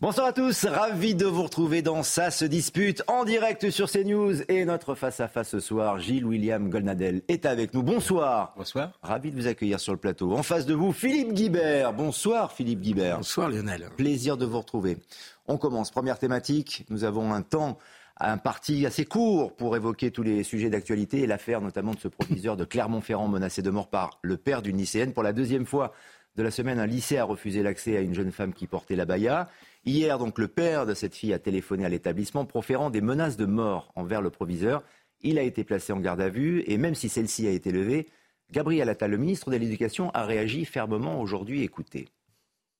Bonsoir à tous, ravi de vous retrouver dans Ça se dispute en direct sur CNews et notre face-à-face ce soir, Gilles-William Goldnadel est avec nous. Bonsoir. Bonsoir. Ravi de vous accueillir sur le plateau. En face de vous, Philippe Guibert. Bonsoir Philippe Guibert. Bonsoir Lionel. Plaisir de vous retrouver. On commence. Première thématique, nous avons un temps imparti assez court pour évoquer tous les sujets d'actualité et l'affaire notamment de ce proviseur de Clermont-Ferrand menacé de mort par le père d'une lycéenne. Pour la deuxième fois de la semaine, un lycée a refusé l'accès à une jeune femme qui portait la baya. Hier, donc, le père de cette fille a téléphoné à l'établissement proférant des menaces de mort envers le proviseur. Il a été placé en garde à vue et même si celle-ci a été levée, Gabriel Attal, le ministre de l'Éducation, a réagi fermement aujourd'hui. Écoutez.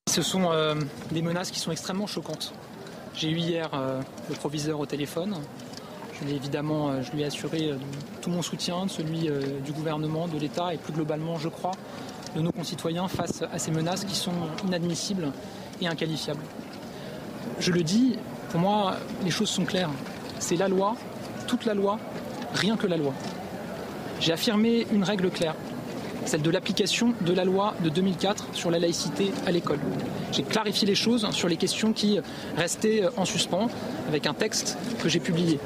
Ce sont des menaces qui sont extrêmement choquantes. J'ai eu hier le proviseur au téléphone. Je lui ai assuré tout mon soutien, celui du gouvernement, de l'État et plus globalement, je crois, de nos concitoyens face à ces menaces qui sont inadmissibles et inqualifiables. Je le dis, pour moi, les choses sont claires. C'est la loi, toute la loi, rien que la loi. J'ai affirmé une règle claire, celle de l'application de la loi de 2004 sur la laïcité à l'école. J'ai clarifié les choses sur les questions qui restaient en suspens avec un texte que j'ai publié.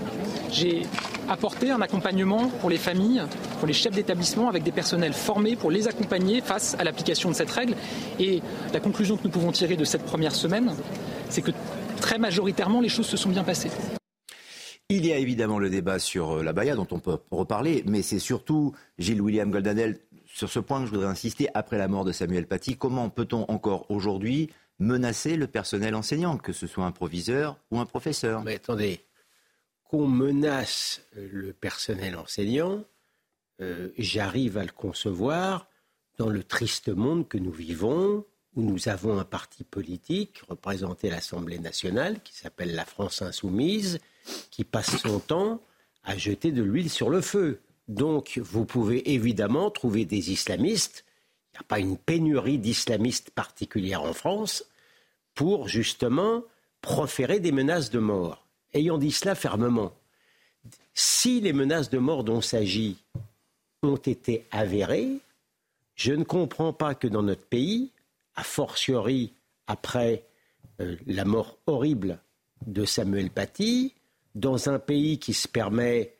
J'ai apporté un accompagnement pour les familles, pour les chefs d'établissement, avec des personnels formés pour les accompagner face à l'application de cette règle. Et la conclusion que nous pouvons tirer de cette première semaine, c'est que très majoritairement, les choses se sont bien passées. Il y a évidemment le débat sur la baya, dont on peut reparler, mais c'est surtout, Gilles-William Goldnadel, sur ce point que je voudrais insister, après la mort de Samuel Paty, comment peut-on encore aujourd'hui menacer le personnel enseignant, que ce soit un proviseur ou un professeur ? Mais attendez, qu'on menace le personnel enseignant, j'arrive à le concevoir dans le triste monde que nous vivons, où nous avons un parti politique représenté à l'Assemblée nationale, qui s'appelle la France insoumise, qui passe son temps à jeter de l'huile sur le feu. Donc vous pouvez évidemment trouver des islamistes, il n'y a pas une pénurie d'islamistes particulière en France, pour justement proférer des menaces de mort. Ayant dit cela fermement, si les menaces de mort dont s'agit ont été avérées, je ne comprends pas que dans notre pays, a fortiori après la mort horrible de Samuel Paty, dans un pays qui se permet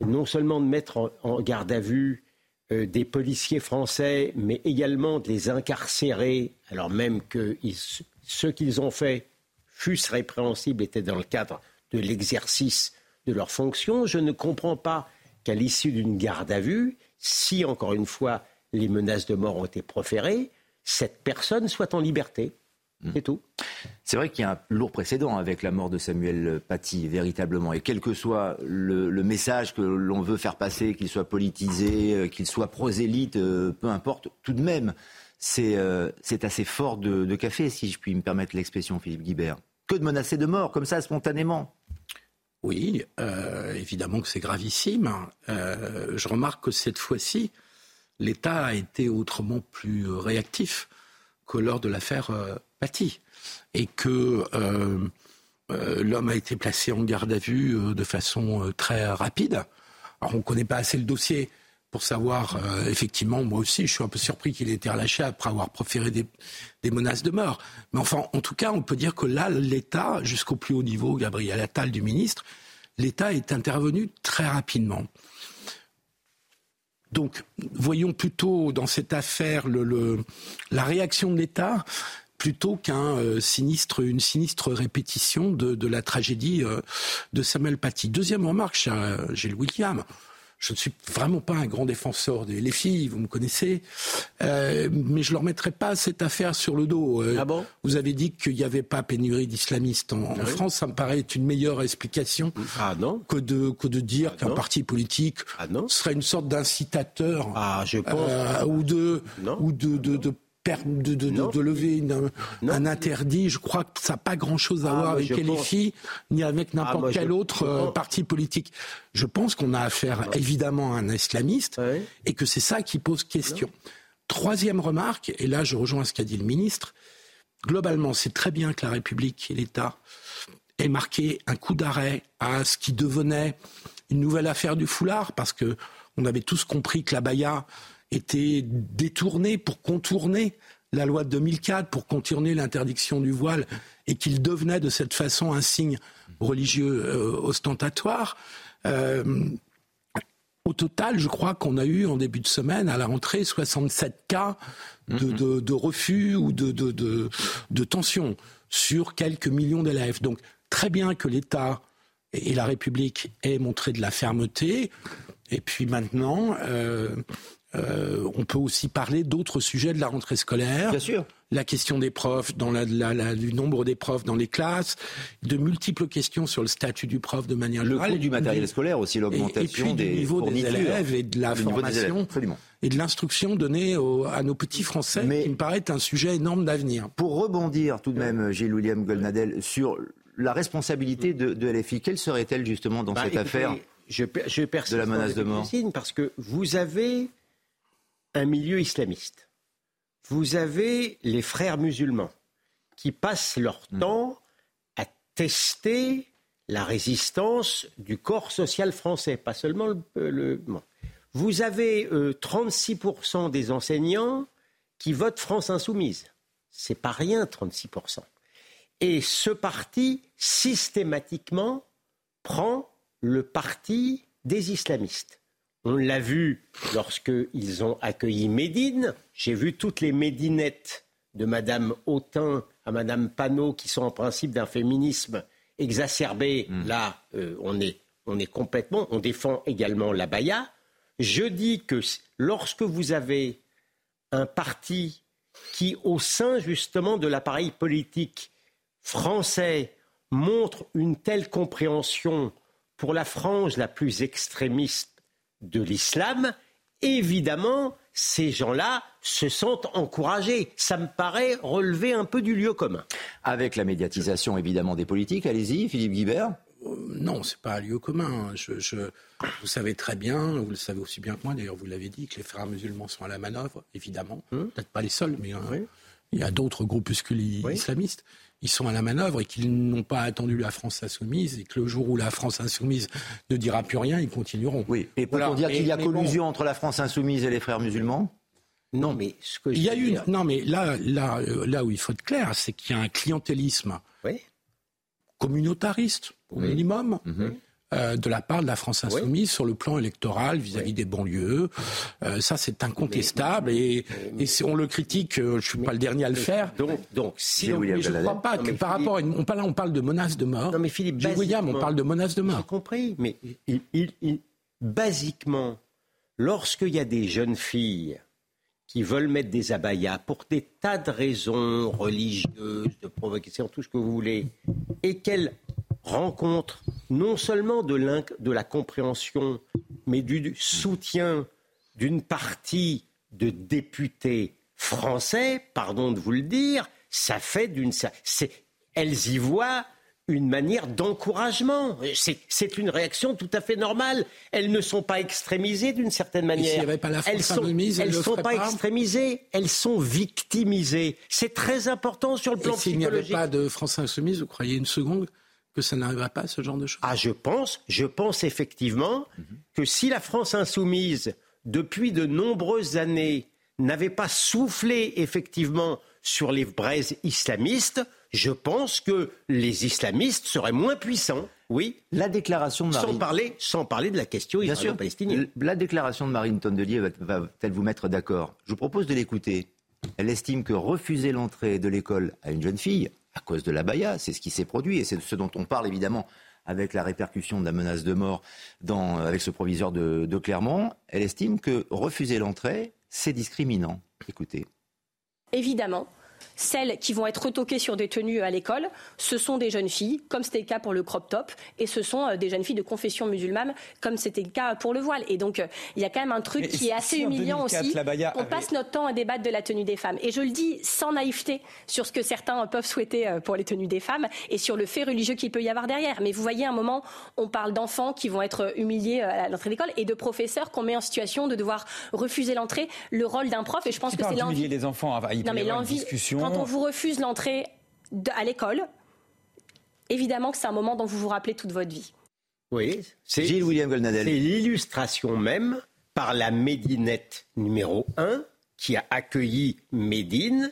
non seulement de mettre en garde à vue des policiers français, mais également de les incarcérer, alors même que ce qu'ils ont fait, fût-ce répréhensible, était dans le cadre de l'exercice de leurs fonctions. Je ne comprends pas qu'à l'issue d'une garde à vue, si encore une fois les menaces de mort ont été proférées, cette personne soit en liberté. C'est tout. C'est vrai qu'il y a un lourd précédent avec la mort de Samuel Paty, véritablement. Et quel que soit le message que l'on veut faire passer, qu'il soit politisé, qu'il soit prosélyte, peu importe, tout de même, c'est assez fort de café, si je puis me permettre l'expression, Philippe Guibert. Que de menacer de mort, comme ça, spontanément. Oui, évidemment que c'est gravissime. Je remarque que cette fois-ci, l'État a été autrement plus réactif que lors de l'affaire Paty et que l'homme a été placé en garde à vue de façon très rapide. Alors on ne connaît pas assez le dossier pour savoir, effectivement, moi aussi je suis un peu surpris qu'il ait été relâché après avoir proféré des menaces de mort. Mais enfin, en tout cas, on peut dire que là, l'État, jusqu'au plus haut niveau, Gabriel Attal du ministre, l'État est intervenu très rapidement. Donc, voyons plutôt dans cette affaire la réaction de l'État plutôt qu'une sinistre répétition de la tragédie de Samuel Paty. Deuxième remarque, cher Gilles William, je ne suis vraiment pas un grand défenseur des filles, vous me connaissez, mais je ne leur mettrai pas cette affaire sur le dos. Vous avez dit qu'il n'y avait pas pénurie d'islamistes en France, ça me paraît être une meilleure explication que de dire qu'un parti politique serait une sorte d'incitateur ou de de lever un interdit. Je crois que ça n'a pas grand-chose à voir avec LFI, ni avec n'importe quel autre parti politique. Je pense qu'on a affaire évidemment à un islamiste et que c'est ça qui pose question. Troisième remarque, et là je rejoins ce qu'a dit le ministre, globalement c'est très bien que la République et l'État aient marqué un coup d'arrêt à ce qui devenait une nouvelle affaire du foulard, parce que on avait tous compris que l'abaya était détournée pour contourner la loi de 2004, pour contourner l'interdiction du voile, et qu'il devenait de cette façon un signe religieux ostentatoire. Au total, je crois qu'on a eu en début de semaine, à la rentrée, 67 cas de refus ou de tensions sur quelques millions d'élèves. Donc très bien que l'État et la République aient montré de la fermeté. Et puis maintenant, on peut aussi parler d'autres sujets de la rentrée scolaire. Bien sûr. La question des profs, du nombre des profs dans les classes, de multiples questions sur le statut du prof de manière générale. Le coût du matériel scolaire aussi, l'augmentation des niveau des élèves et de la formation et de l'instruction donnée à nos petits Français, qui me paraît un sujet énorme d'avenir. Pour rebondir tout de même, Gilles-William Goldnadel, sur la responsabilité de LFI, quelle serait-elle justement dans cette affaire je persiste de la menace de mort, parce que vous avez un milieu islamiste. Vous avez les frères musulmans qui passent leur temps à tester la résistance du corps social français, pas seulement le... Vous avez 36% des enseignants qui votent France insoumise. C'est pas rien, 36%. Et ce parti, systématiquement, prend le parti des islamistes. On l'a vu lorsqu'ils ont accueilli Médine. J'ai vu toutes les médinettes de Madame Autain à Madame Panot qui sont en principe d'un féminisme exacerbé. Là, on est complètement... On défend également l'abaya. Je dis que lorsque vous avez un parti qui, au sein justement de l'appareil politique français, montre une telle compréhension pour la frange la plus extrémiste de l'islam, évidemment, ces gens-là se sentent encouragés. Ça me paraît relever un peu du lieu commun. Avec la médiatisation, évidemment, des politiques. Allez-y, Philippe Guibert. Non, c'est pas un lieu commun. Vous savez très bien, vous le savez aussi bien que moi, d'ailleurs, vous l'avez dit, que les frères musulmans sont à la manœuvre, évidemment. Peut-être pas les seuls, mais il y a d'autres groupuscules islamistes. Ils sont à la manœuvre et qu'ils n'ont pas attendu la France insoumise, et que le jour où la France insoumise ne dira plus rien, ils continueront. Oui. Et peut-on dire qu'il y a collusion entre la France insoumise et les frères musulmans ? Non, mais ce que non, mais là où il faut être clair, c'est qu'il y a un clientélisme communautariste au minimum. De la part de la France insoumise sur le plan électoral vis-à-vis des banlieues. Ça, c'est incontestable, et si on le critique, je ne suis pas le dernier à le faire. Donc si on, mais je ne crois pas que par rapport à une... Là, on parle de menace de mort. Non, mais Philippe, William, on parle de menace de mort. J'ai compris, mais basiquement, lorsqu'il y a des jeunes filles qui veulent mettre des abayas pour des tas de raisons religieuses, de provocation, tout ce que vous voulez, et qu'elles rencontre non seulement de la compréhension, mais du soutien d'une partie de députés français, pardon de vous le dire, ça fait elles y voient une manière d'encouragement. C'est une réaction tout à fait normale. Elles ne sont pas extrémisées d'une certaine manière. Et s'il n'y avait pas la France insoumise, elles ne sont pas extrémisées, elles sont victimisées. C'est très important sur le plan psychologique. Et s'il n'y avait pas de France insoumise, vous croyez une seconde que ça n'arrivera pas, ce genre de choses? Je pense effectivement que si la France insoumise, depuis de nombreuses années, n'avait pas soufflé effectivement sur les braises islamistes, je pense que les islamistes seraient moins puissants. Oui, la déclaration de Marine... Sans parler de la question israélo-palestinienne. La déclaration de Marine Tondelier va-t-elle vous mettre d'accord? Je vous propose de l'écouter. Elle estime que refuser l'entrée de l'école à une jeune fille à cause de l'abaya, c'est ce qui s'est produit, et c'est ce dont on parle évidemment avec la répercussion de la menace de mort avec ce proviseur de Clermont. Elle estime que refuser l'entrée, c'est discriminant. Écoutez. Évidemment, Celles qui vont être retoquées sur des tenues à l'école, ce sont des jeunes filles, comme c'était le cas pour le crop top, et ce sont des jeunes filles de confession musulmane, comme c'était le cas pour le voile. Et donc, il y a quand même un truc qui est assez humiliant aussi. On passe notre temps à débattre de la tenue des femmes. Et je le dis sans naïveté sur ce que certains peuvent souhaiter pour les tenues des femmes et sur le fait religieux qu'il peut y avoir derrière. Mais vous voyez, à un moment, on parle d'enfants qui vont être humiliés à l'entrée d'école et de professeurs qu'on met en situation de devoir refuser l'entrée, le rôle d'un prof. Et je pense que c'est l'envie. Les enfants, il peut y avoir une discussion. Quand on vous refuse l'entrée à l'école, évidemment que c'est un moment dont vous vous rappelez toute votre vie. Oui, c'est Gilles-William Goldnadel. C'est l'illustration même par la Médinette numéro 1 qui a accueilli Médine,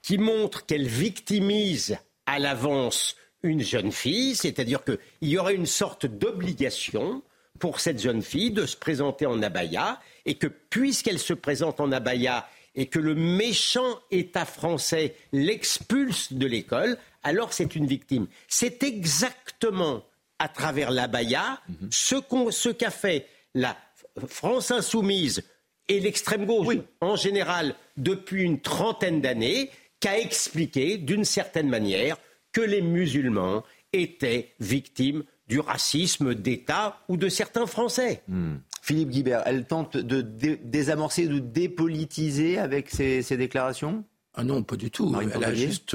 qui montre qu'elle victimise à l'avance une jeune fille, c'est-à-dire qu'il y aurait une sorte d'obligation pour cette jeune fille de se présenter en abaya et que puisqu'elle se présente en abaya et que le méchant État français l'expulse de l'école, alors c'est une victime. C'est exactement à travers l'abaya ce qu'a fait la France insoumise et l'extrême gauche en général depuis une trentaine d'années, qu'a expliqué d'une certaine manière que les musulmans étaient victimes du racisme d'État ou de certains Français. Philippe Guibert, elle tente de désamorcer, de dépolitiser avec ses déclarations ? Ah non, pas du tout. Elle a juste,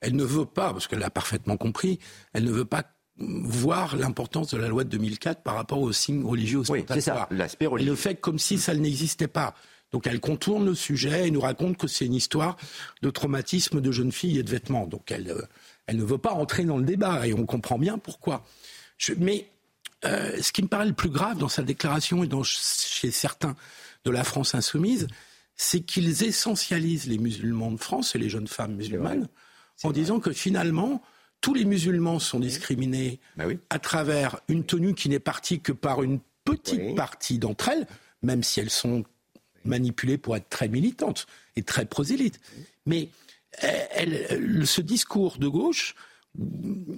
elle ne veut pas, parce qu'elle l'a parfaitement compris, elle ne veut pas voir l'importance de la loi de 2004 par rapport aux signes religieux ostentatoires. Oui, c'est ça, l'aspect religieux. Elle le fait comme si ça n'existait pas. Donc elle contourne le sujet et nous raconte que c'est une histoire de traumatisme de jeunes filles et de vêtements. Donc elle ne veut pas entrer dans le débat et on comprend bien pourquoi. Mais ce qui me paraît le plus grave dans sa déclaration et chez certains de la France insoumise, c'est qu'ils essentialisent les musulmans de France et les jeunes femmes musulmanes en disant que finalement, tous les musulmans sont discriminés à travers une tenue qui n'est partie que par une petite partie d'entre elles, même si elles sont manipulées pour être très militantes et très prosélytes. Mais ce discours de gauche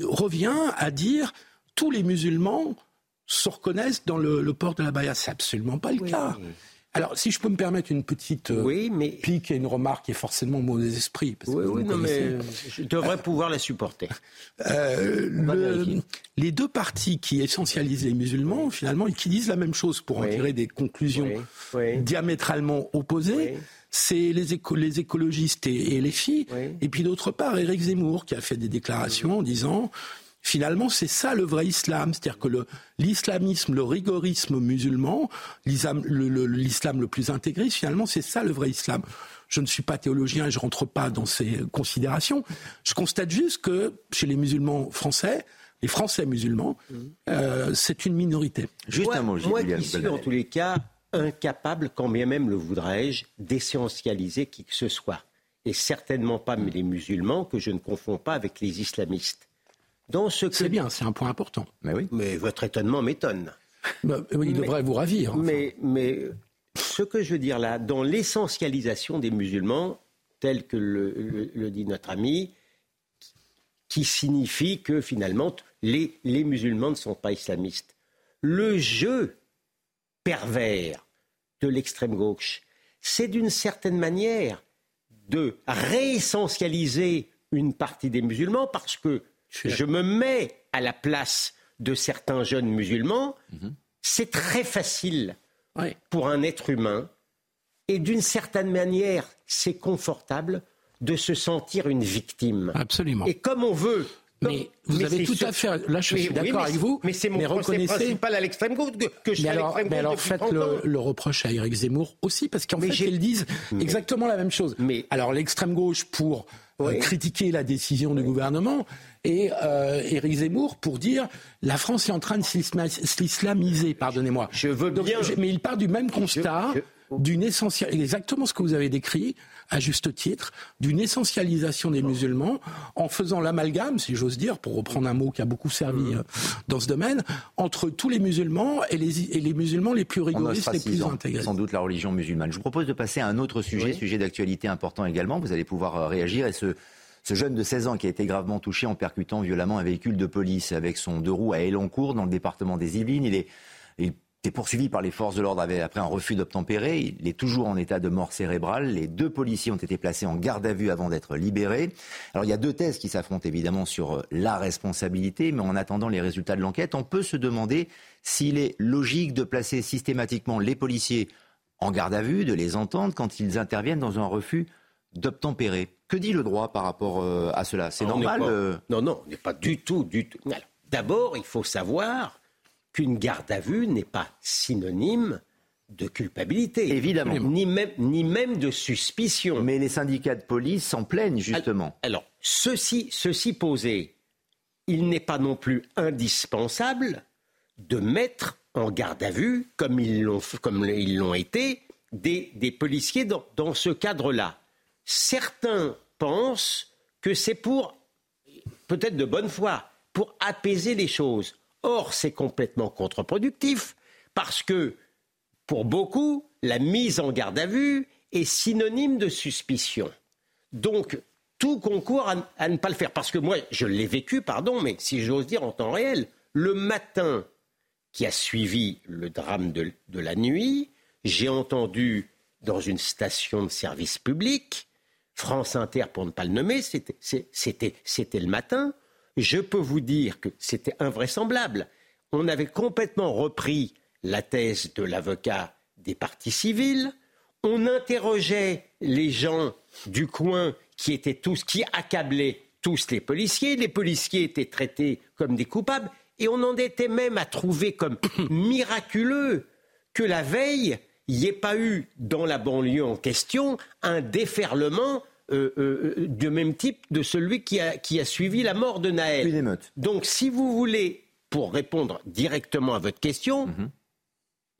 revient à dire tous les musulmans se reconnaissent dans le port de la abaya. C'est absolument pas le cas. Alors, si je peux me permettre une petite pique et une remarque qui est forcément mauvais esprit. Parce que non, mais je devrais pouvoir la supporter. Les deux partis qui essentialisent les musulmans, finalement, et qui disent la même chose pour en tirer des conclusions diamétralement opposées, c'est les écologistes et les filles. Et puis d'autre part, Éric Zemmour qui a fait des déclarations en disant... Finalement, c'est ça le vrai islam, c'est-à-dire que l'islamisme, le rigorisme musulman, l'islam le plus intégriste, finalement, c'est ça le vrai islam. Je ne suis pas théologien et je ne rentre pas dans ces considérations. Je constate juste que chez les musulmans français, les Français musulmans, c'est une minorité. Juste un mot, moi qui suis en tous les cas incapable, quand bien même le voudrais-je, d'essentialiser qui que ce soit. Et certainement pas les musulmans, que je ne confonds pas avec les islamistes. C'est bien, c'est un point important. Mais votre étonnement m'étonne. Il devrait vous ravir. Enfin. Mais ce que je veux dire là, dans l'essentialisation des musulmans, tel que le dit notre ami, qui signifie que finalement les musulmans ne sont pas islamistes. Le jeu pervers de l'extrême gauche, c'est d'une certaine manière de réessentialiser une partie des musulmans parce que je me mets à la place de certains jeunes musulmans. C'est très facile pour un être humain. Et d'une certaine manière, c'est confortable de se sentir une victime. Absolument. Et comme on veut... Vous avez tout à fait... Là, je suis d'accord avec vous. Mais c'est mon procès principal à l'extrême gauche que je fais à l'extrême gauche. Mais alors, faites le reproche à Éric Zemmour aussi, parce qu'en fait, ils disent exactement la même chose. Alors, l'extrême gauche pour critiquer la décision du gouvernement... Et Éric Zemmour pour dire la France est en train de s'islamiser, pardonnez-moi. Je veux bien. Mais il part du même constat, d'une essentielle, exactement ce que vous avez décrit, à juste titre, d'une essentialisation des musulmans, en faisant l'amalgame, si j'ose dire, pour reprendre un mot qui a beaucoup servi dans ce domaine, entre tous les musulmans et les musulmans les plus rigoristes, les plus intégrés. Sans doute la religion musulmane. Je vous propose de passer à un autre sujet, sujet d'actualité important également. Vous allez pouvoir réagir et ce jeune de 16 ans qui a été gravement touché en percutant violemment un véhicule de police avec son deux roues à Elancourt dans le département des Yvelines, il est poursuivi par les forces de l'ordre après un refus d'obtempérer. Il est toujours en état de mort cérébrale. Les deux policiers ont été placés en garde à vue avant d'être libérés. Alors il y a deux thèses qui s'affrontent évidemment sur la responsabilité, mais en attendant les résultats de l'enquête, on peut se demander s'il est logique de placer systématiquement les policiers en garde à vue, de les entendre quand ils interviennent dans un refus d'obtempérer. Que dit le droit par rapport à cela ? C'est normal ? Non, on n'est pas du tout. Alors, d'abord, il faut savoir qu'une garde à vue n'est pas synonyme de culpabilité. Évidemment. Ni même de suspicion. Mais les syndicats de police s'en plaignent, justement. Alors ceci posé, il n'est pas non plus indispensable de mettre en garde à vue, comme ils l'ont été, des policiers dans ce cadre-là. Certains pensent que c'est pour, peut-être de bonne foi, pour apaiser les choses. Or, c'est complètement contre-productif, parce que, pour beaucoup, la mise en garde à vue est synonyme de suspicion. Donc, tout concourt à ne pas le faire. Parce que moi, je l'ai vécu, mais si j'ose dire en temps réel, le matin qui a suivi le drame de la nuit, j'ai entendu dans une station de service public, France Inter pour ne pas le nommer, c'était le matin. Je peux vous dire que c'était invraisemblable. On avait complètement repris la thèse de l'avocat des parties civiles. On interrogeait les gens du coin qui accablaient tous les policiers. Les policiers étaient traités comme des coupables. Et on en était même à trouver comme miraculeux que la veille, il n'y ait pas eu, dans la banlieue en question, un déferlement du même type de celui qui a suivi la mort de Nahel. Une émeute. Donc, si vous voulez, pour répondre directement à votre question,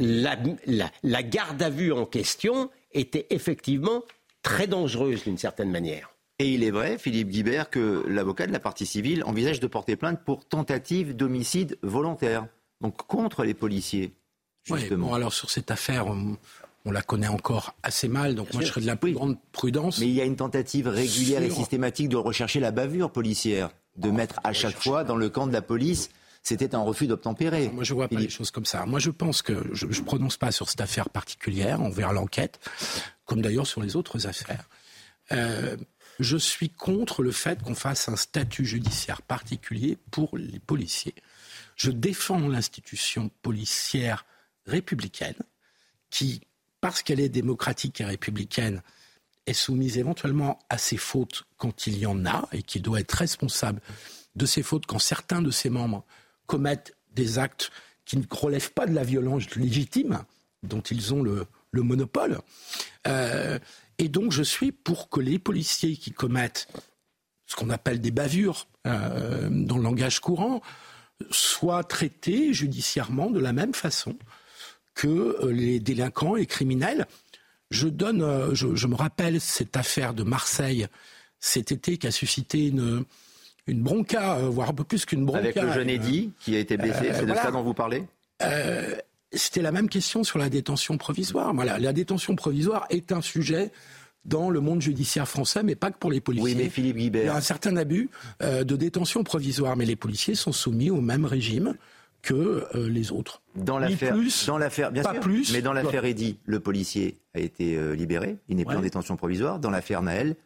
la garde à vue en question était effectivement très dangereuse d'une certaine manière. Et il est vrai, Philippe Guibert, que l'avocat de la partie civile envisage de porter plainte pour tentative d'homicide volontaire, donc contre les policiers. Justement. Ouais, bon, alors sur cette affaire, on la connaît encore assez mal, donc je serais de la plus grande prudence. Mais il y a une tentative régulière et systématique de rechercher la bavure policière, de mettre à chaque fois dans le camp de la police. C'était un refus d'obtempérer. Moi, je vois pas les choses comme ça. Moi, je pense que je ne prononce pas sur cette affaire particulière envers l'enquête, comme d'ailleurs sur les autres affaires. Je suis contre le fait qu'on fasse un statut judiciaire particulier pour les policiers. Je défends l'institution policière républicaine qui, parce qu'elle est démocratique et républicaine, est soumise éventuellement à ses fautes quand il y en a et qui doit être responsable de ses fautes quand certains de ses membres commettent des actes qui ne relèvent pas de la violence légitime dont ils ont le monopole. Et donc, je suis pour que les policiers qui commettent ce qu'on appelle des bavures dans le langage courant soient traités judiciairement de la même façon que les délinquants et criminels. Je me rappelle cette affaire de Marseille cet été qui a suscité une bronca, voire un peu plus qu'une bronca. Avec le jeune Eddy qui a été blessé, c'est de ça dont vous parlez ? C'était la même question sur la détention provisoire. Voilà, la détention provisoire est un sujet dans le monde judiciaire français, mais pas que pour les policiers. Oui, mais Philippe Guibert. Il y a un certain abus de détention provisoire, mais les policiers sont soumis au même régime que les autres. Dans l'affaire Eddy, le policier a été libéré, il n'est plus en détention provisoire. Dans l'affaire Nahel,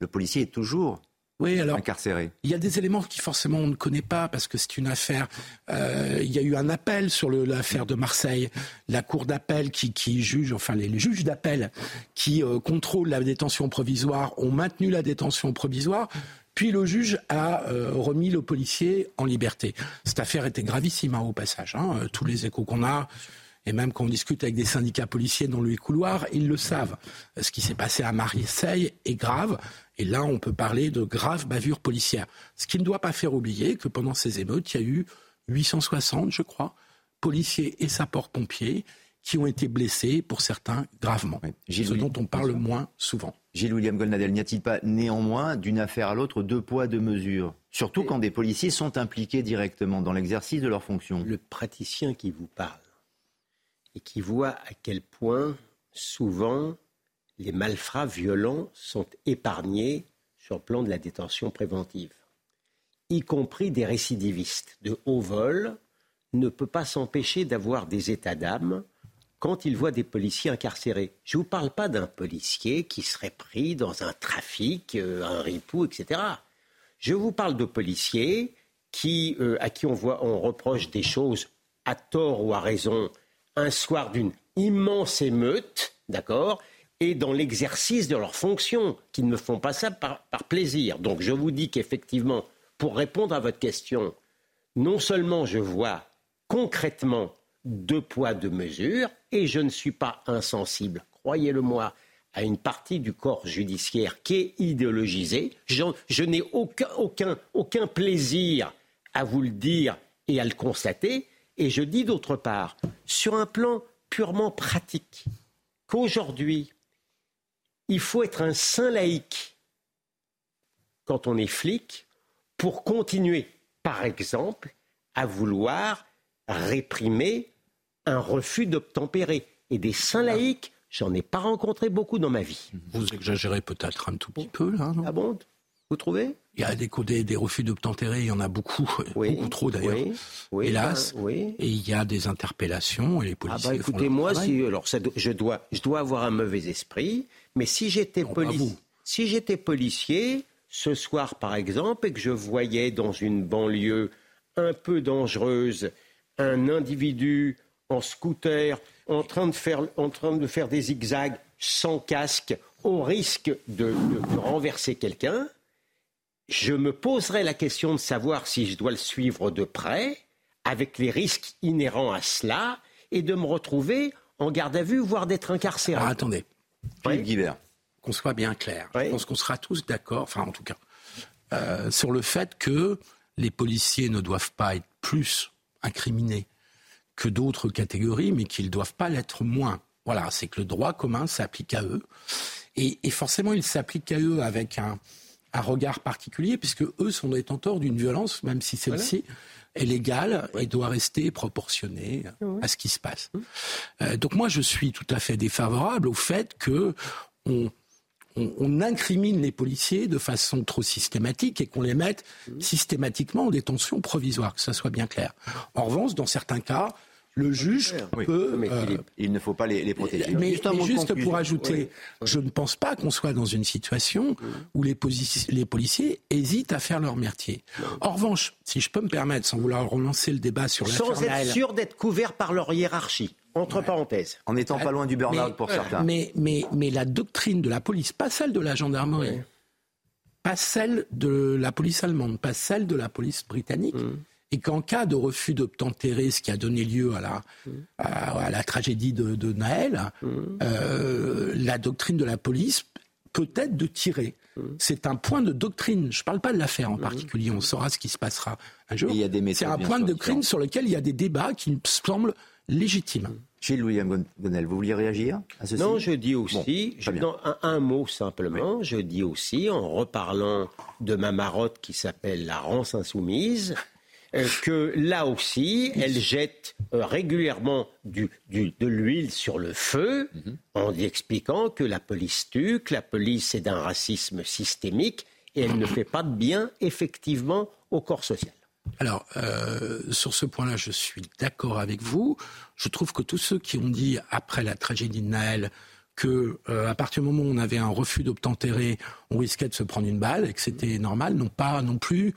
le policier est toujours incarcéré. Il y a des éléments qui forcément on ne connaît pas parce que c'est une affaire. Il y a eu un appel sur l'affaire de Marseille. La cour d'appel qui juge, enfin les juges d'appel qui contrôlent la détention provisoire ont maintenu la détention provisoire. Puis le juge a remis le policier en liberté. Cette affaire était gravissime au passage. Tous les échos qu'on a, et même quand on discute avec des syndicats policiers dans les couloirs, ils le savent. Ce qui s'est passé à Marseille est grave. Et là, on peut parler de graves bavures policières. Ce qui ne doit pas faire oublier que pendant ces émeutes, il y a eu 860, je crois, policiers et sapeurs-pompiers qui ont été blessés, pour certains, gravement. Oui. Ce dont on parle moins souvent. Gilles-William Goldnadel, n'y a-t-il pas néanmoins, d'une affaire à l'autre, deux poids, deux mesures ? Surtout quand des policiers sont impliqués directement dans l'exercice de leurs fonctions. Le praticien qui vous parle et qui voit à quel point, souvent, les malfrats violents sont épargnés sur le plan de la détention préventive, y compris des récidivistes de haut vol, ne peut pas s'empêcher d'avoir des états d'âme quand il voit des policiers incarcérés. Je ne vous parle pas d'un policier qui serait pris dans un trafic, un ripou, etc. Je vous parle de policiers qui, à qui on reproche des choses à tort ou à raison un soir d'une immense émeute, d'accord, et dans l'exercice de leurs fonctions, qui ne font pas ça par plaisir. Donc je vous dis qu'effectivement, pour répondre à votre question, non seulement je vois concrètement deux poids, deux mesures, et je ne suis pas insensible, croyez-le-moi, à une partie du corps judiciaire qui est idéologisée. Je n'ai aucun plaisir à vous le dire et à le constater. Et je dis d'autre part, sur un plan purement pratique, qu'aujourd'hui, il faut être un saint laïc quand on est flic pour continuer, par exemple, à vouloir réprimer un refus d'obtempérer. Et des saints laïcs, j'en ai pas rencontré beaucoup dans ma vie. Vous exagérez peut-être un tout petit peu, là, non? Ah bon? Vous trouvez? Il y a des refus d'obtempérer, il y en a beaucoup, beaucoup trop d'ailleurs, hélas. Et il y a des interpellations et les policiers font leur travail. Écoutez-moi, je dois avoir un mauvais esprit, mais si j'étais policier, ce soir par exemple, et que je voyais dans une banlieue un peu dangereuse un individu en scooter en train de faire des zigzags sans casque au risque de renverser quelqu'un, je me poserai la question de savoir si je dois le suivre de près, avec les risques inhérents à cela, et de me retrouver en garde à vue, voire d'être incarcéré. Alors attendez, Philippe Guibert, qu'on soit bien clair. Je pense qu'on sera tous d'accord, enfin en tout cas, sur le fait que les policiers ne doivent pas être plus incriminés que d'autres catégories, mais qu'ils ne doivent pas l'être moins. Voilà, c'est que le droit commun s'applique à eux. Et forcément, il s'applique à eux avec un regard particulier, puisque eux sont détenteurs d'une violence, même si celle-ci est légale et doit rester proportionnée à ce qui se passe. Donc moi, je suis tout à fait défavorable au fait qu'on incrimine les policiers de façon trop systématique et qu'on les mette systématiquement en détention provisoire, que ça soit bien clair. En revanche, dans certains cas, le juge peut... Mais Philippe, il ne faut pas les protéger. Mais juste pour ajouter, je ne pense pas qu'on soit dans une situation où les policiers hésitent à faire leur métier. En revanche, si je peux me permettre, sans vouloir relancer le débat sur l'affaire Nahel... Sans être sûr d'être couvert par leur hiérarchie, entre parenthèses. En n'étant pas loin du burn-out pour certains. Mais la doctrine de la police, pas celle de la gendarmerie, pas celle de la police allemande, pas celle de la police britannique... Et qu'en cas de refus d'obtempérer, ce qui a donné lieu à la tragédie de Nahel, la doctrine de la police peut être de tirer. C'est un point de doctrine. Je ne parle pas de l'affaire en particulier. On saura ce qui se passera un jour. C'est un point de doctrine sur lequel il y a des débats qui me semblent légitimes. Gilles-William Goldnadel, vous vouliez réagir à ceci? Non, je dis aussi, un mot simplement, je dis aussi, en reparlant de ma marotte qui s'appelle la France insoumise... que là aussi, elle jette régulièrement de l'huile sur le feu en expliquant que la police tue, que la police est d'un racisme systémique et elle ne fait pas de bien, effectivement, au corps social. Alors, sur ce point-là, je suis d'accord avec vous. Je trouve que tous ceux qui ont dit, après la tragédie de Nahel, que à partir du moment où on avait un refus d'obtempérer, on risquait de se prendre une balle et que c'était normal, n'ont pas non plus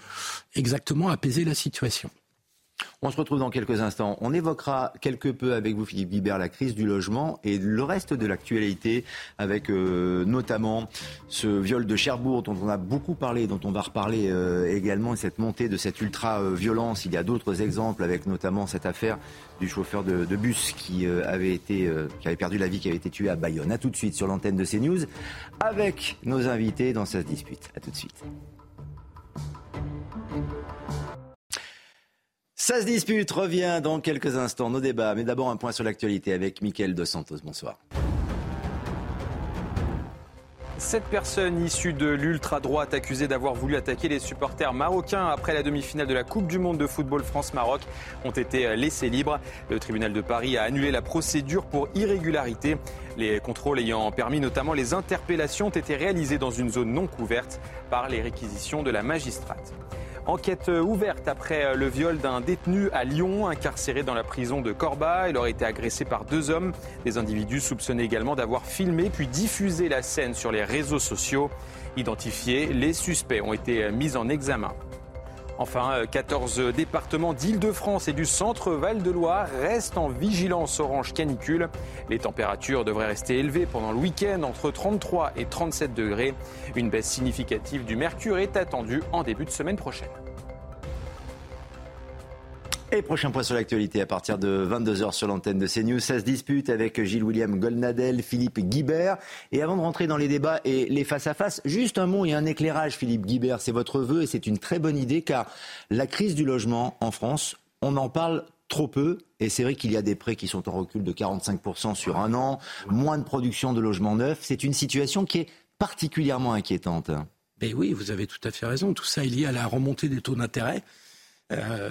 exactement apaisé la situation. On se retrouve dans quelques instants. On évoquera quelque peu avec vous, Philippe Guibert, la crise du logement et le reste de l'actualité avec notamment ce viol de Cherbourg dont on a beaucoup parlé, dont on va reparler également, et cette montée de cette ultra-violence. Il y a d'autres exemples avec notamment cette affaire du chauffeur de bus qui avait perdu la vie, qui avait été tué à Bayonne. A tout de suite sur l'antenne de CNews avec nos invités dans Ca se dispute. A tout de suite. Ça se dispute, revient dans quelques instants nos débats. Mais d'abord un point sur l'actualité avec Mickaël Dos Santos. Bonsoir. 7 personnes issues de l'ultra-droite accusées d'avoir voulu attaquer les supporters marocains après la demi-finale de la Coupe du Monde de football France-Maroc ont été laissées libres. Le tribunal de Paris a annulé la procédure pour irrégularité. Les contrôles ayant permis notamment les interpellations ont été réalisés dans une zone non couverte par les réquisitions de la magistrate. Enquête ouverte après le viol d'un détenu à Lyon, incarcéré dans la prison de Corbas. Il aurait été agressé par deux hommes. Des individus soupçonnés également d'avoir filmé puis diffusé la scène sur les réseaux sociaux. Identifiés, les suspects ont été mis en examen. Enfin, 14 départements d'Île-de-France et du centre Val-de-Loire restent en vigilance orange canicule. Les températures devraient rester élevées pendant le week-end, entre 33 et 37 degrés. Une baisse significative du mercure est attendue en début de semaine prochaine. Et prochain point sur l'actualité à partir de 22h sur l'antenne de CNews. Ça se dispute avec Gilles-William Goldnadel, Philippe Guibert. Et avant de rentrer dans les débats et les face-à-face, juste un mot et un éclairage, Philippe Guibert. C'est votre vœu et c'est une très bonne idée car la crise du logement en France, on en parle trop peu. Et c'est vrai qu'il y a des prêts qui sont en recul de 45% sur un an, moins de production de logements neufs. C'est une situation qui est particulièrement inquiétante. Mais oui, vous avez tout à fait raison. Tout ça est lié à la remontée des taux d'intérêt.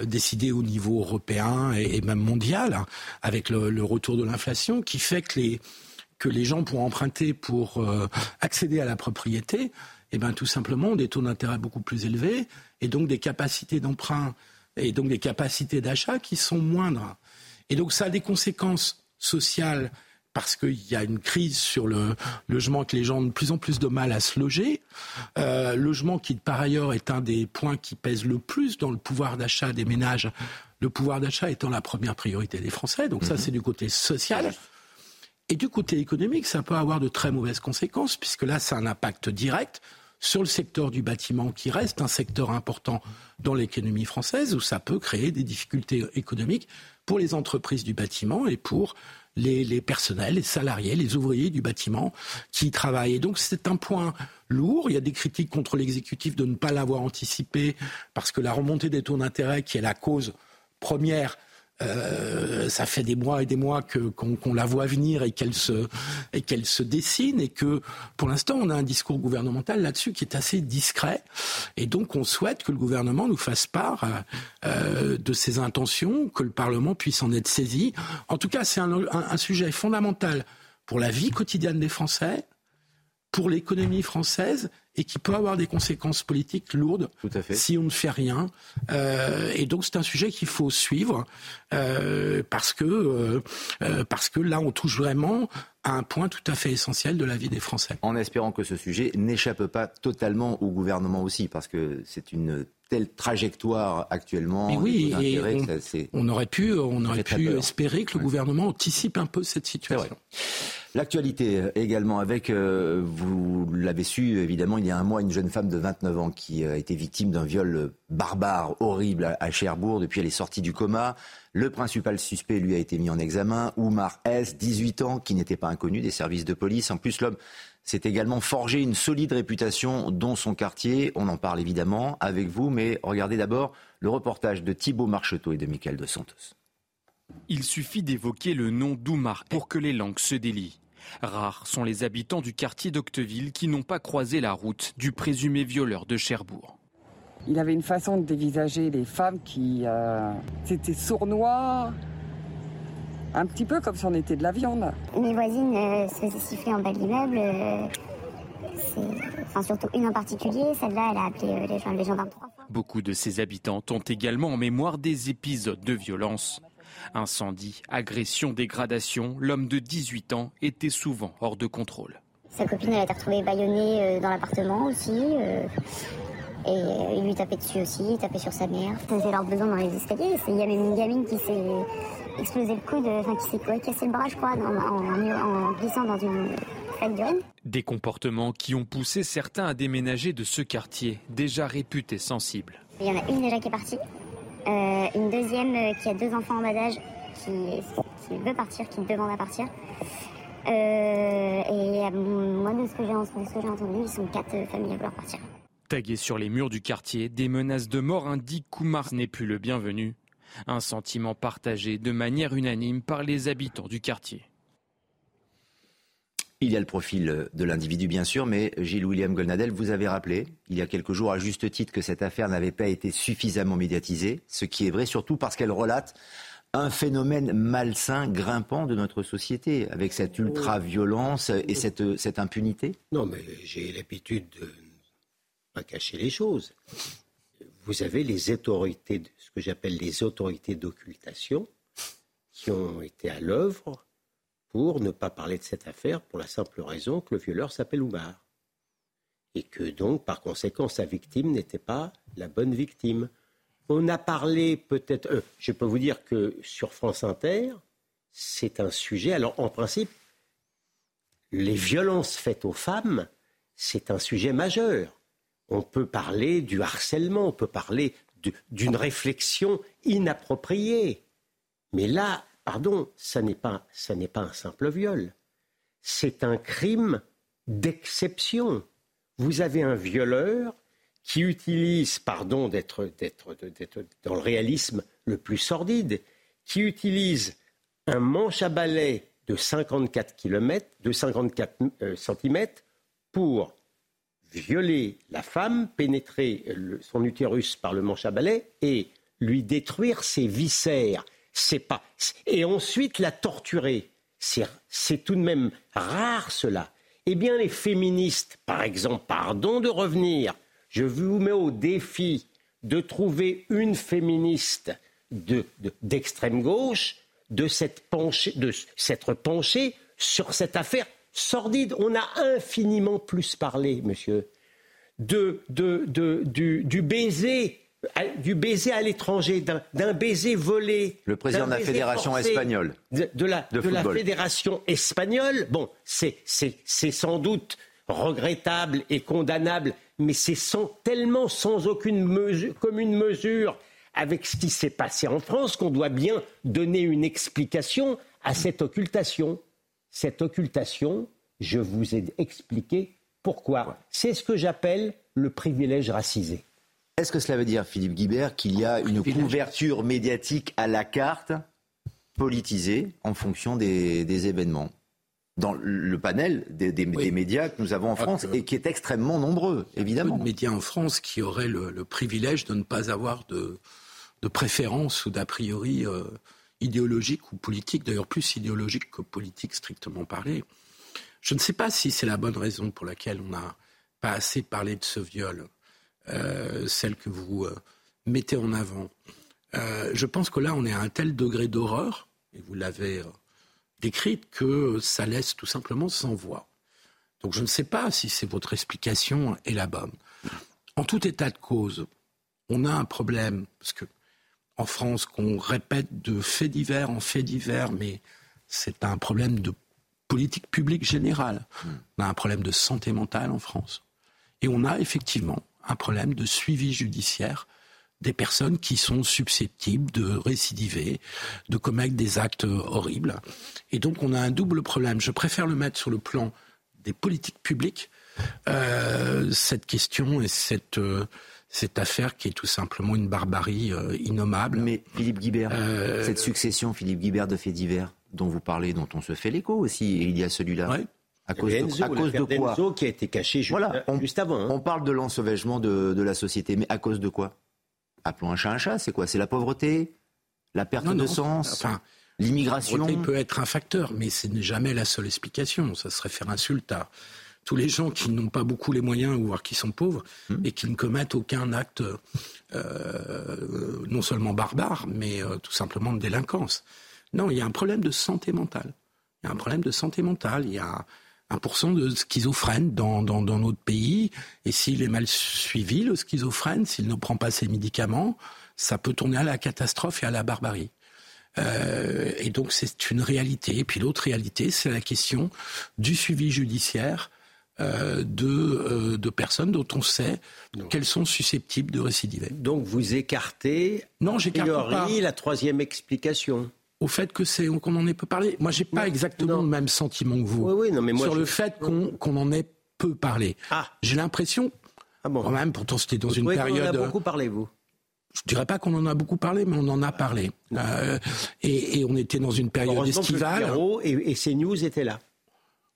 Décidé au niveau européen et même mondial, hein, avec le retour de l'inflation, qui fait que les gens pour emprunter, pour accéder à la propriété, eh ben, tout simplement ont des taux d'intérêt beaucoup plus élevés et donc des capacités d'emprunt et donc des capacités d'achat qui sont moindres. Et donc ça a des conséquences sociales parce qu'il y a une crise sur le logement, que les gens ont de plus en plus de mal à se loger. Logement qui, par ailleurs, est un des points qui pèse le plus dans le pouvoir d'achat des ménages. Le pouvoir d'achat étant la première priorité des Français. Donc ça, c'est du côté social. Et du côté économique, ça peut avoir de très mauvaises conséquences, puisque là, ça a un impact direct sur le secteur du bâtiment, qui reste un secteur important dans l'économie française, où ça peut créer des difficultés économiques pour les entreprises du bâtiment et pour les personnels, les salariés, les ouvriers du bâtiment qui y travaillent. Et donc c'est un point lourd. Il y a des critiques contre l'exécutif de ne pas l'avoir anticipé parce que la remontée des taux d'intérêt qui est la cause première, ça fait des mois et des mois qu'on la voit venir et qu'elle se dessine et que pour l'instant on a un discours gouvernemental là-dessus qui est assez discret et donc on souhaite que le gouvernement nous fasse part de ses intentions, que le Parlement puisse en être saisi. En tout cas c'est un sujet fondamental pour la vie quotidienne des Français, pour l'économie française et qui peut avoir des conséquences politiques lourdes si on ne fait rien. Et donc c'est un sujet qu'il faut suivre parce que là on touche vraiment à un point tout à fait essentiel de la vie des Français. En espérant que ce sujet n'échappe pas totalement au gouvernement aussi parce que c'est une telle trajectoire actuellement. Mais oui, et on aurait pu espérer que le gouvernement anticipe un peu cette situation. L'actualité également avec, vous l'avez su évidemment, il y a un mois, une jeune femme de 29 ans qui a été victime d'un viol barbare, horrible à Cherbourg. Depuis, elle est sortie du coma. Le principal suspect, lui, a été mis en examen. Oumar S, 18 ans, qui n'était pas inconnu des services de police. En plus, l'homme s'est également forgé une solide réputation dans son quartier. On en parle évidemment avec vous, mais regardez d'abord le reportage de Thibaut Marcheteau et de Michael Dos Santos. Il suffit d'évoquer le nom d'Oumar pour que les langues se délient. Rares sont les habitants du quartier d'Octeville qui n'ont pas croisé la route du présumé violeur de Cherbourg. Il avait une façon de dévisager les femmes qui... c'était sournois, un petit peu comme si on était de la viande. Mes voisines se faisaient siffler en bas de l'immeuble. Surtout une en particulier, celle-là, elle a appelé les gendarmes 3 fois. Beaucoup de ces habitants ont également en mémoire des épisodes de violence. Incendie, agression, dégradation, l'homme de 18 ans était souvent hors de contrôle. Sa copine, elle a été retrouvée bâillonnée dans l'appartement aussi. Et il lui tapait dessus aussi, il tapait sur sa mère. Ça faisait leur besoin dans les escaliers. Il y a même une gamine qui s'est explosé le coude, cassé le bras, je crois, en glissant dans une flaque de renne. Des comportements qui ont poussé certains à déménager de ce quartier, déjà réputé sensible. Il y en a une déjà qui est partie. Une deuxième qui a deux enfants en bas âge, qui veut partir, qui demande à partir. Et moi, de ce que j'ai entendu, ils sont 4 familles à vouloir partir. Tagué sur les murs du quartier, des menaces de mort indiquent qu'Oumar n'est plus le bienvenu. Un sentiment partagé de manière unanime par les habitants du quartier. Il y a le profil de l'individu, bien sûr, mais Gilles-William Goldnadel, vous avez rappelé, il y a quelques jours, à juste titre, que cette affaire n'avait pas été suffisamment médiatisée, ce qui est vrai, surtout parce qu'elle relate un phénomène malsain, grimpant de notre société, avec cette ultra-violence et cette impunité ? Non, mais j'ai l'habitude de ne pas cacher les choses. Vous avez les autorités, ce que j'appelle les autorités d'occultation, qui ont été à l'œuvre pour ne pas parler de cette affaire, pour la simple raison que le violeur s'appelle Oumar. Et que donc, par conséquent, sa victime n'était pas la bonne victime. On a parlé peut-être... je peux vous dire que sur France Inter, c'est un sujet... Alors, en principe, les violences faites aux femmes, c'est un sujet majeur. On peut parler du harcèlement, on peut parler d'une réflexion inappropriée. Mais là, pardon, ça n'est pas un simple viol. C'est un crime d'exception. Vous avez un violeur qui utilise, pardon d'être dans le réalisme le plus sordide, qui utilise un manche à balai de 54 cm pour violer la femme, pénétrer son utérus par le manche à balai et lui détruire ses viscères. Et ensuite la torturer. C'est tout de même rare cela. Eh bien, les féministes, par exemple, pardon de revenir, je vous mets au défi de trouver une féministe d'extrême gauche, de s'être penchée sur cette affaire sordide. On a infiniment plus parlé, monsieur, du baiser à l'étranger, d'un baiser volé. Le président de la Fédération espagnole. De la Fédération espagnole. Bon, c'est sans doute regrettable et condamnable, mais c'est tellement sans aucune commune mesure avec ce qui s'est passé en France qu'on doit bien donner une explication à cette occultation. Cette occultation, je vous ai expliqué pourquoi. Ouais. C'est ce que j'appelle le privilège racisé. Est-ce que cela veut dire, Philippe Guibert, qu'il y a une couverture médiatique à la carte, politisée, en fonction des événements ? Dans le panel des médias que nous avons en France et qui est extrêmement nombreux, évidemment. Il y a peu de médias en France qui auraient le privilège de ne pas avoir de préférence ou d'a priori idéologique ou politique, d'ailleurs plus idéologique que politique strictement parlé. Je ne sais pas si c'est la bonne raison pour laquelle on n'a pas assez parlé de ce viol. Celle que vous mettez en avant. Je pense que là, on est à un tel degré d'horreur, et vous l'avez décrite, que ça laisse tout simplement sans voix. Donc je ne sais pas si c'est votre explication est la bonne. En tout état de cause, on a un problème, parce que en France, qu'on répète de faits divers en faits divers, mais c'est un problème de politique publique générale. On a un problème de santé mentale en France. Et on a effectivement un problème de suivi judiciaire des personnes qui sont susceptibles de récidiver, de commettre des actes horribles. Et donc on a un double problème. Je préfère le mettre sur le plan des politiques publiques, cette question et cette affaire qui est tout simplement une barbarie innommable. Mais Philippe Guibert, cette succession Philippe Guibert de faits divers dont vous parlez, dont on se fait l'écho aussi, et il y a celui-là... Ouais. À cause de quoi ? D'Enzo qui a été caché juste avant. On parle de l'ensauvagement de la société, mais à cause de quoi ? Appelons un chat, c'est quoi ? C'est la pauvreté, la perte de sens, l'immigration. La pauvreté peut être un facteur, mais ce n'est jamais la seule explication. Ça serait faire insulte à tous les gens qui n'ont pas beaucoup les moyens, voire qui sont pauvres, et qui ne commettent aucun acte non seulement barbare, mais tout simplement de délinquance. Non, il y a un problème de santé mentale. Il y a un problème de santé mentale, il y a 1% de schizophrène dans notre pays, et s'il est mal suivi, le schizophrène, s'il ne prend pas ses médicaments, ça peut tourner à la catastrophe et à la barbarie. Et donc c'est une réalité. Et puis l'autre réalité, c'est la question du suivi judiciaire de personnes dont on sait qu'elles sont susceptibles de récidiver. Donc vous écartez, non, j'écarte pas la troisième explication. Au fait qu'on en ait peu parlé. Moi, je n'ai pas exactement le même sentiment que vous le fait qu'on en ait peu parlé. Ah. J'ai l'impression, quand même, pourtant c'était dans une période... Vous en a beaucoup parlé, vous ? Je ne dirais pas qu'on en a beaucoup parlé, mais on en a parlé. Et on était dans une période estivale. Que le Figaro et CNews étaient là.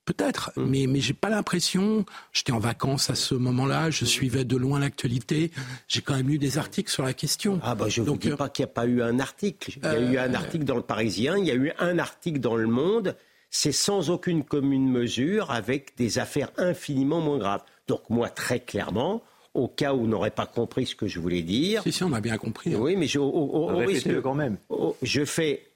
Peut-être, mais j'ai pas l'impression. J'étais en vacances à ce moment-là, je suivais de loin l'actualité. J'ai quand même lu des articles sur la question. Ah bah je vous dis pas qu'il n'y a pas eu un article. Il y a eu un article dans le Parisien, il y a eu un article dans le Monde. C'est sans aucune commune mesure avec des affaires infiniment moins graves. Donc moi, très clairement, au cas où on n'aurait pas compris ce que je voulais dire... Si, on a bien compris. Oui, mais répétez-le quand même. Je fais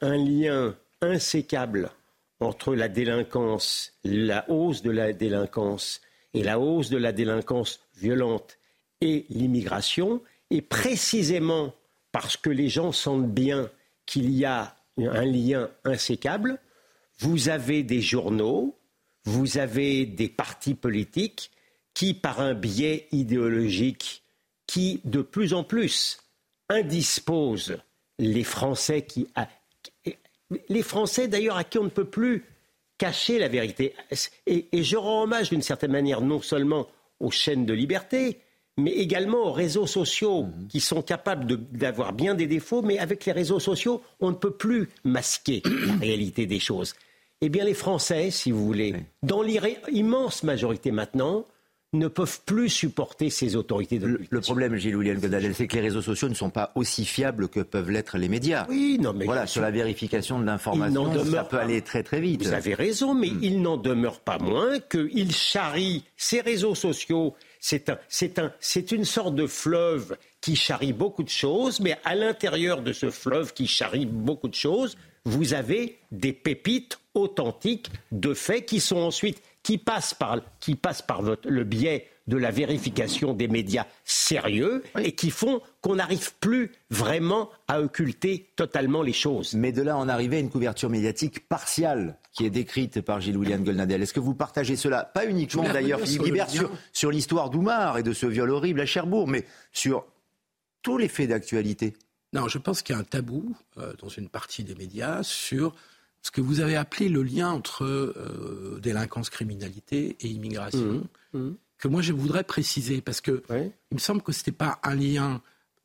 un lien insécable entre la délinquance, la hausse de la délinquance et la hausse de la délinquance violente et l'immigration. Et précisément parce que les gens sentent bien qu'il y a un lien insécable... Vous avez des journaux, vous avez des partis politiques qui, par un biais idéologique, qui de plus en plus indisposent les Français les Français d'ailleurs à qui on ne peut plus cacher la vérité. Et je rends hommage d'une certaine manière non seulement aux chaînes de liberté, mais également aux réseaux sociaux qui sont capables d'avoir bien des défauts, mais avec les réseaux sociaux, on ne peut plus masquer la réalité des choses. Eh bien, les Français, si vous voulez, dans l'immense majorité maintenant, ne peuvent plus supporter ces autorités. Le problème, Gilles-William Goldnadel, c'est que les réseaux sociaux ne sont pas aussi fiables que peuvent l'être les médias. Oui, non, mais voilà, sur la vérification de l'information, ça peut aller très très vite. Vous avez raison, mais il n'en demeure pas moins qu'ils charrient ces réseaux sociaux. C'est une sorte de fleuve qui charrie beaucoup de choses, mais à l'intérieur de ce fleuve qui charrie beaucoup de choses, vous avez des pépites authentiques de faits qui sont ensuite... qui passent par le biais de la vérification des médias sérieux et qui font qu'on n'arrive plus vraiment à occulter totalement les choses. Mais de là en arriver à une couverture médiatique partiale qui est décrite par Gilles-William Goldnadel. Est-ce que vous partagez cela ? Pas uniquement d'ailleurs, Philippe Guibert, sur l'histoire d'Oumar et de ce viol horrible à Cherbourg, mais sur tous les faits d'actualité. Non, je pense qu'il y a un tabou dans une partie des médias sur... ce que vous avez appelé le lien entre délinquance, criminalité et immigration, que moi je voudrais préciser, parce que il me semble que ce n'était pas un lien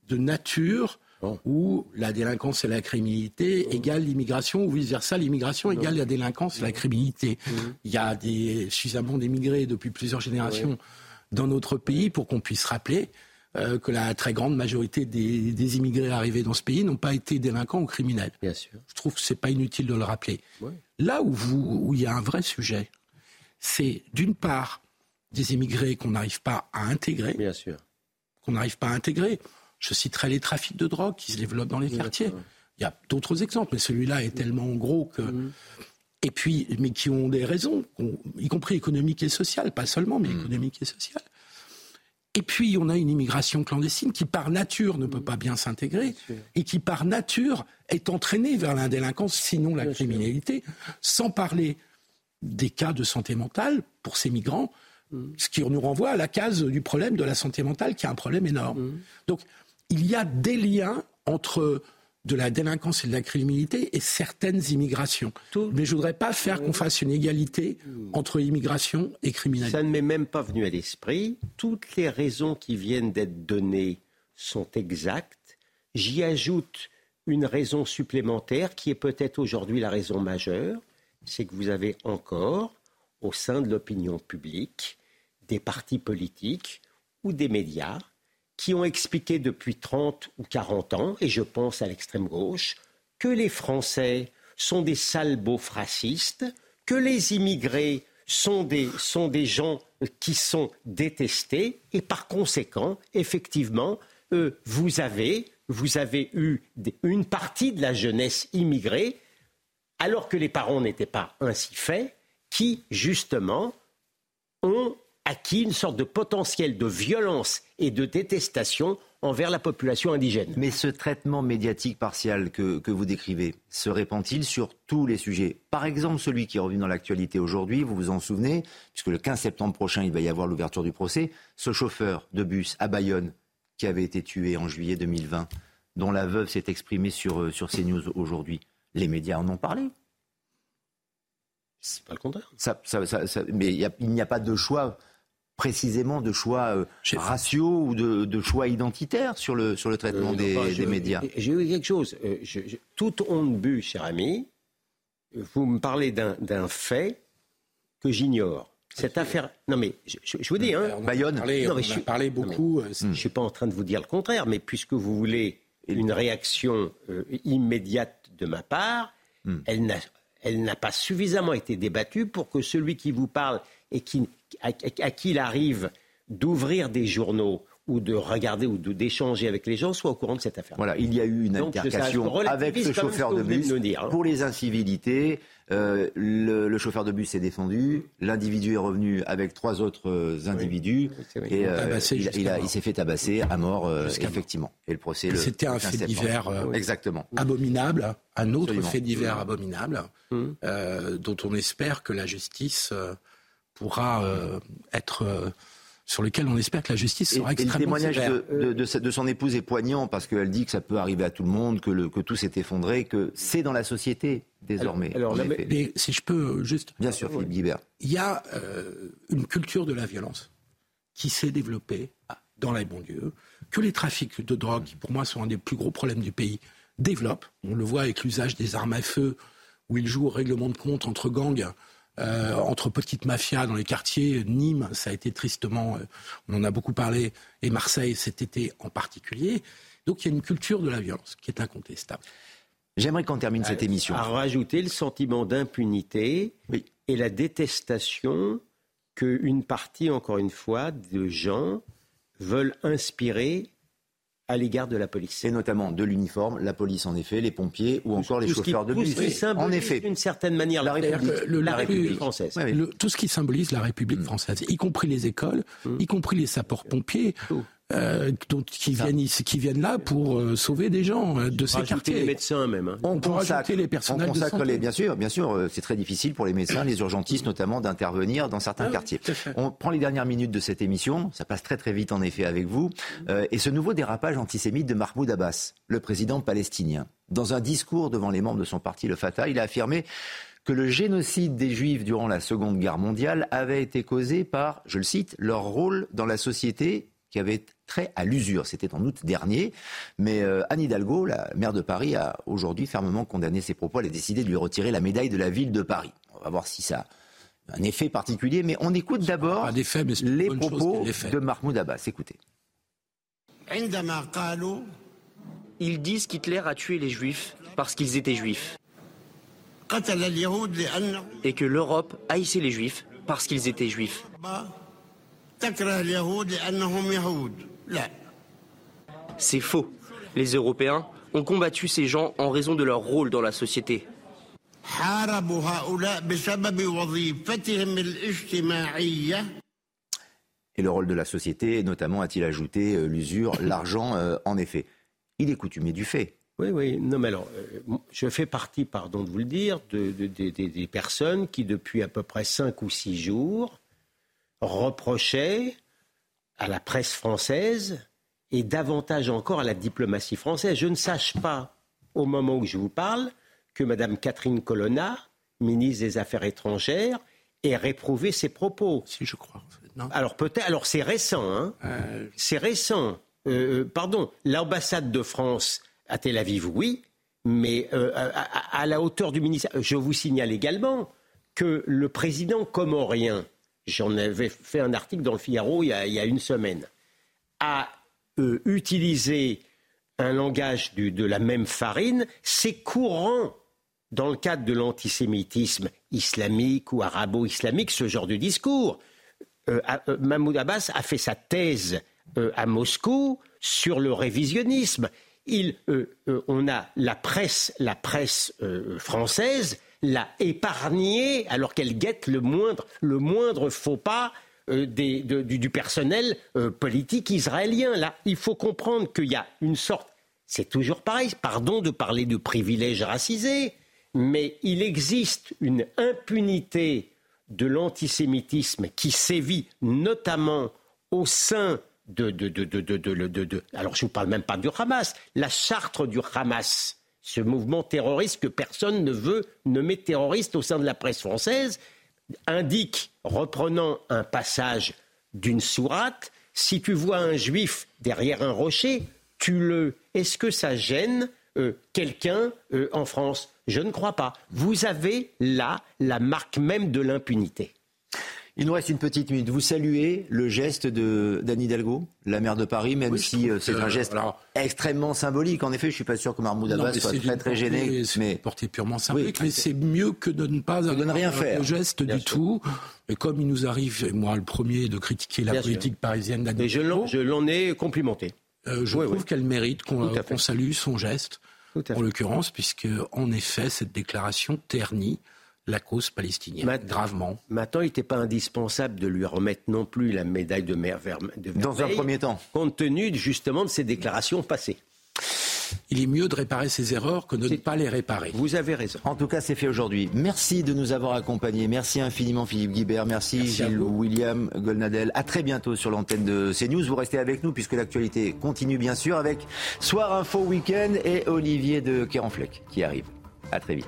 de nature où la délinquance et la criminalité égale l'immigration, ou vice-versa, l'immigration égale la délinquance et la criminalité. Il y a suffisamment d'émigrés depuis plusieurs générations dans notre pays pour qu'on puisse rappeler que la très grande majorité des immigrés arrivés dans ce pays n'ont pas été délinquants ou criminels. Bien sûr. Je trouve que c'est pas inutile de le rappeler. Ouais. Là où il y a un vrai sujet, c'est d'une part des immigrés qu'on n'arrive pas à intégrer. Bien sûr. Je citerai les trafics de drogue qui se développent dans les quartiers. D'accord. Il y a d'autres exemples, mais celui-là est tellement gros que... Et puis, mais qui ont des raisons, y compris économiques et sociales, pas seulement, mais économiques et sociales. Et puis, on a une immigration clandestine qui, par nature, ne peut pas bien s'intégrer et qui, par nature, est entraînée vers la délinquance, sinon la criminalité, sans parler des cas de santé mentale pour ces migrants, ce qui nous renvoie à la case du problème de la santé mentale, qui est un problème énorme. Donc, il y a des liens entre de la délinquance et de la criminalité et certaines immigrations. Mais je ne voudrais pas faire qu'on fasse une égalité entre immigration et criminalité. Ça ne m'est même pas venu à l'esprit. Toutes les raisons qui viennent d'être données sont exactes. J'y ajoute une raison supplémentaire qui est peut-être aujourd'hui la raison majeure, c'est que vous avez encore, au sein de l'opinion publique, des partis politiques ou des médias qui ont expliqué depuis 30 ou 40 ans, et je pense à l'extrême gauche, que les Français sont des sales beaufs racistes, que les immigrés sont des gens qui sont détestés, et par conséquent, effectivement, vous avez eu une partie de la jeunesse immigrée, alors que les parents n'étaient pas ainsi faits, qui, justement, ont acquis une sorte de potentiel de violence et de détestation envers la population indigène. Mais ce traitement médiatique partial que vous décrivez se répand-il sur tous les sujets ? Par exemple, celui qui est revenu dans l'actualité aujourd'hui, vous vous en souvenez, puisque le 15 septembre prochain, il va y avoir l'ouverture du procès, ce chauffeur de bus à Bayonne qui avait été tué en juillet 2020, dont la veuve s'est exprimée sur CNews aujourd'hui. Les médias en ont parlé. C'est pas le contraire. Mais il n'y a pas de choix... précisément de choix raciaux ou de choix identitaires sur le traitement des médias. J'ai eu quelque chose. Toute honte bue, cher ami, vous me parlez d'un fait que j'ignore. Cette affaire... Non mais, je vous dis, hein, Bayonne... On a parlé beaucoup... Je ne suis pas en train de vous dire le contraire, mais puisque vous voulez une réaction immédiate de ma part, elle n'a pas suffisamment été débattue pour que celui qui vous parle et à qui il arrive d'ouvrir des journaux ou de regarder ou d'échanger avec les gens soit au courant de cette affaire. Voilà, il y a eu une altercation avec ce chauffeur de bus. Pour les incivilités, le chauffeur de bus s'est défendu, l'individu est revenu avec trois autres individus et il s'est fait tabasser à mort, effectivement. Et le procès, c'était un fait divers abominable, un autre fait divers abominable dont on espère que la justice pourra être... sur lequel on espère que la justice sera extrêmement sévère. Et le témoignage de son épouse est poignant parce qu'elle dit que ça peut arriver à tout le monde, que tout s'est effondré, que c'est dans la société désormais. Mais si je peux juste... Bien sûr, Philippe Guibert. Il y a une culture de la violence qui s'est développée dans les banlieues, que les trafics de drogue, qui pour moi sont un des plus gros problèmes du pays, développent. On le voit avec l'usage des armes à feu, où ils jouent au règlement de compte entre gangs, entre petites mafias dans les quartiers. Nîmes, ça a été tristement, on en a beaucoup parlé, et Marseille cet été en particulier. Donc il y a une culture de la violence qui est incontestable. J'aimerais qu'on termine cette émission. À rajouter le sentiment d'impunité et la détestation qu'une partie, encore une fois, de gens veulent inspirer à l'égard de la police. Et notamment de l'uniforme, la police en effet, les pompiers ou encore les chauffeurs de bus. En effet, d'une certaine manière, la République française. Oui, oui. Tout ce qui symbolise la République française, y compris les écoles, y compris les sapeurs-pompiers, qui viennent là pour sauver des gens de ces quartiers. Les médecins même. On consacre les personnels de santé. Bien sûr, c'est très difficile pour les médecins, les urgentistes notamment, d'intervenir dans certains quartiers. On prend les dernières minutes de cette émission, ça passe très très vite en effet avec vous, et ce nouveau dérapage antisémite de Mahmoud Abbas, le président palestinien. Dans un discours devant les membres de son parti, le Fatah, il a affirmé que le génocide des Juifs durant la Seconde Guerre mondiale avait été causé par, je le cite, leur rôle dans la société qui avait trait à l'usure. C'était en août dernier. Mais Anne Hidalgo, la maire de Paris, a aujourd'hui fermement condamné ses propos. Elle a décidé de lui retirer la médaille de la ville de Paris. On va voir si ça a un effet particulier. Mais on écoute d'abord les propos de Mahmoud Abbas. Écoutez. Ils disent qu'Hitler a tué les Juifs parce qu'ils étaient Juifs. Et que l'Europe haïssait les Juifs parce qu'ils étaient Juifs. C'est faux. Les Européens ont combattu ces gens en raison de leur rôle dans la société. Et le rôle de la société, notamment, a-t-il ajouté, l'usure, l'argent, en effet. Il est coutumier du fait. Oui. Non, mais alors, je fais partie, pardon de vous le dire, des personnes qui, depuis à peu près 5 ou 6 jours, reprochait à la presse française et davantage encore à la diplomatie française. Je ne sache pas, au moment où je vous parle, que Mme Catherine Colonna, ministre des Affaires étrangères, ait réprouvé ses propos. Si, je crois. Non. Alors peut-être. Alors c'est récent, hein. C'est récent. Pardon. L'ambassade de France à Tel Aviv, oui, mais à la hauteur du ministère. Je vous signale également que le président comorien. J'en avais fait un article dans le Figaro il y a une semaine, à utiliser un langage de la même farine. C'est courant dans le cadre de l'antisémitisme islamique ou arabo-islamique, ce genre de discours. Mahmoud Abbas a fait sa thèse à Moscou sur le révisionnisme. On a la presse française... l'a épargné alors qu'elle guette le moindre faux pas du personnel politique israélien. Là, il faut comprendre qu'il y a une sorte... C'est toujours pareil, pardon de parler de privilèges racisés, mais il existe une impunité de l'antisémitisme qui sévit notamment au sein de alors je ne vous parle même pas du Hamas, la charte du Hamas... Ce mouvement terroriste que personne ne veut nommer terroriste au sein de la presse française indique, reprenant un passage d'une sourate, si tu vois un juif derrière un rocher, tue-le. Est-ce que ça gêne quelqu'un en France ? Je ne crois pas. Vous avez là la marque même de l'impunité. Il nous reste une petite minute. Vous saluez le geste d'Anne Hidalgo, la maire de Paris, même si c'est un geste extrêmement symbolique. En effet, je ne suis pas sûr que Mahmoud Abbas soit très très gêné. C'est une portée purement symbolique, mais c'est mieux que de ne pas avoir de geste du tout. Et comme il nous arrive, et moi le premier, de critiquer la politique parisienne d'Anne Hidalgo... Je l'en ai complimenté. Je trouve qu'elle mérite qu'on salue son geste, en l'occurrence, puisque en effet, cette déclaration ternit la cause palestinienne, gravement. Maintenant, il n'était pas indispensable de lui remettre non plus la médaille de vermeil. Dans un premier temps. Compte tenu justement de ses déclarations passées. Il est mieux de réparer ses erreurs que de ne pas les réparer. Vous avez raison. En tout cas, c'est fait aujourd'hui. Merci de nous avoir accompagnés. Merci infiniment Philippe Guibert. Merci Gilles-William Goldnadel. À très bientôt sur l'antenne de CNews. Vous restez avec nous puisque l'actualité continue bien sûr avec Soir Info Week-end et Olivier de Kérenfleck qui arrive. À très vite.